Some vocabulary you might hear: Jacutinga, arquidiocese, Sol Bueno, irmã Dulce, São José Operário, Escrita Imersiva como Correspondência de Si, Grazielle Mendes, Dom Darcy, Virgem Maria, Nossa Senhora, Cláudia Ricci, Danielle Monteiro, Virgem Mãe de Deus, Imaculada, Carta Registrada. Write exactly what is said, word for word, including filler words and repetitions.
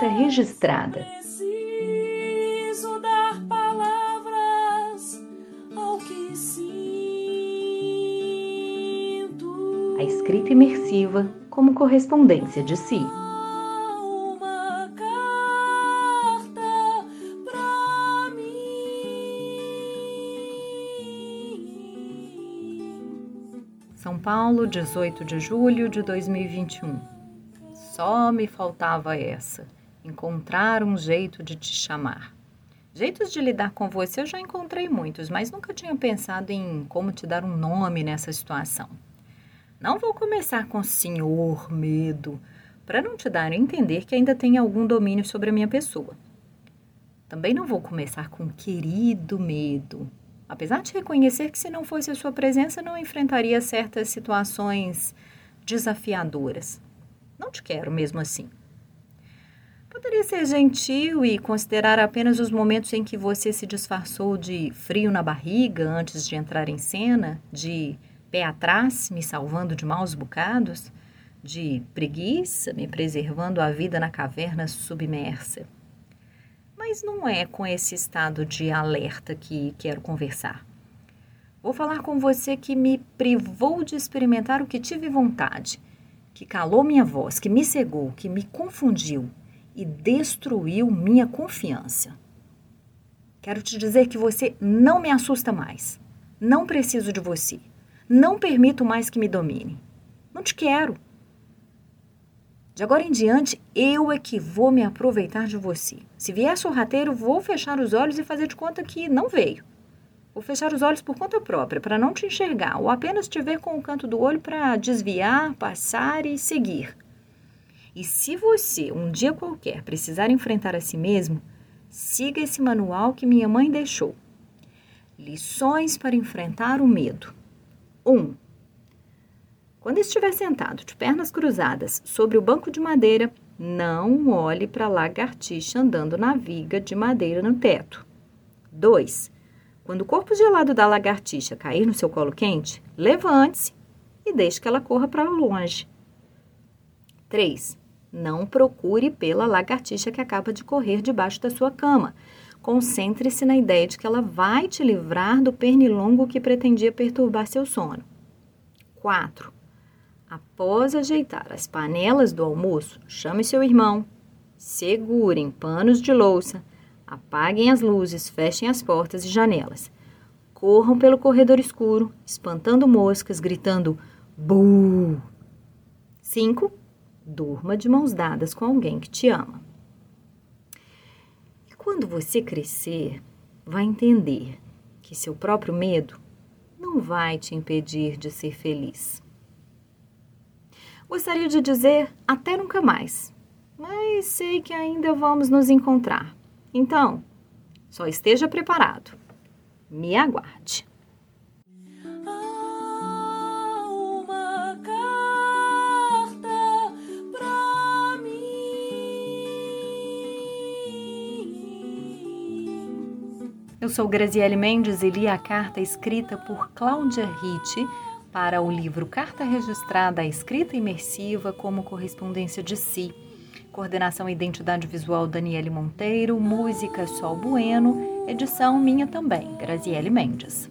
Carta Registrada. Preciso dar palavras ao que sinto. A escrita imersiva como correspondência de si. São Paulo, dezoito de julho de dois mil e vinte e um. Só me faltava essa, encontrar um jeito de te chamar. Jeitos de lidar com você eu já encontrei muitos, mas nunca tinha pensado em como te dar um nome nessa situação. Não vou começar com senhor medo, para não te dar a entender que ainda tem algum domínio sobre a minha pessoa. Também não vou começar com querido medo. Apesar de reconhecer que se não fosse a sua presença, não enfrentaria certas situações desafiadoras. Não te quero mesmo assim. Poderia ser gentil e considerar apenas os momentos em que você se disfarçou de frio na barriga antes de entrar em cena, de pé atrás, me salvando de maus bocados, de preguiça, me preservando a vida na caverna submersa. Mas não é com esse estado de alerta que quero conversar. Vou falar com você que me privou de experimentar o que tive vontade, que calou minha voz, que me cegou, que me confundiu e destruiu minha confiança. Quero te dizer que você não me assusta mais. Não preciso de você. Não permito mais que me domine. Não te quero. De agora em diante, eu é que vou me aproveitar de você. Se vier sorrateiro, vou fechar os olhos e fazer de conta que não veio. Vou fechar os olhos por conta própria, para não te enxergar, ou apenas te ver com o canto do olho para desviar, passar e seguir. E se você, um dia qualquer, precisar enfrentar a si mesmo, siga esse manual que minha mãe deixou. Lições para enfrentar o medo. um. Quando estiver sentado de pernas cruzadas sobre o banco de madeira, não olhe para a lagartixa andando na viga de madeira no teto. dois. Quando o corpo gelado da lagartixa cair no seu colo quente, levante-se e deixe que ela corra para longe. três. Não procure pela lagartixa que acaba de correr debaixo da sua cama. Concentre-se na ideia de que ela vai te livrar do pernilongo que pretendia perturbar seu sono. quatro. Após ajeitar as panelas do almoço, chame seu irmão, segurem panos de louça, apaguem as luzes, fechem as portas e janelas. Corram pelo corredor escuro, espantando moscas, gritando "Buu!". cinco. Durma de mãos dadas com alguém que te ama. E quando você crescer, vai entender que seu próprio medo não vai te impedir de ser feliz. Gostaria de dizer até nunca mais, mas sei que ainda vamos nos encontrar. Então, só esteja preparado. Me aguarde. Há uma carta pra mim. Eu sou Grazielle Mendes e li a carta escrita por Cláudia Ricci para o livro Carta Registrada, a Escrita Imersiva como Correspondência de Si. Coordenação e Identidade Visual, Danielle Monteiro. Música, Sol Bueno. Edição minha também, Grazielle Mendes.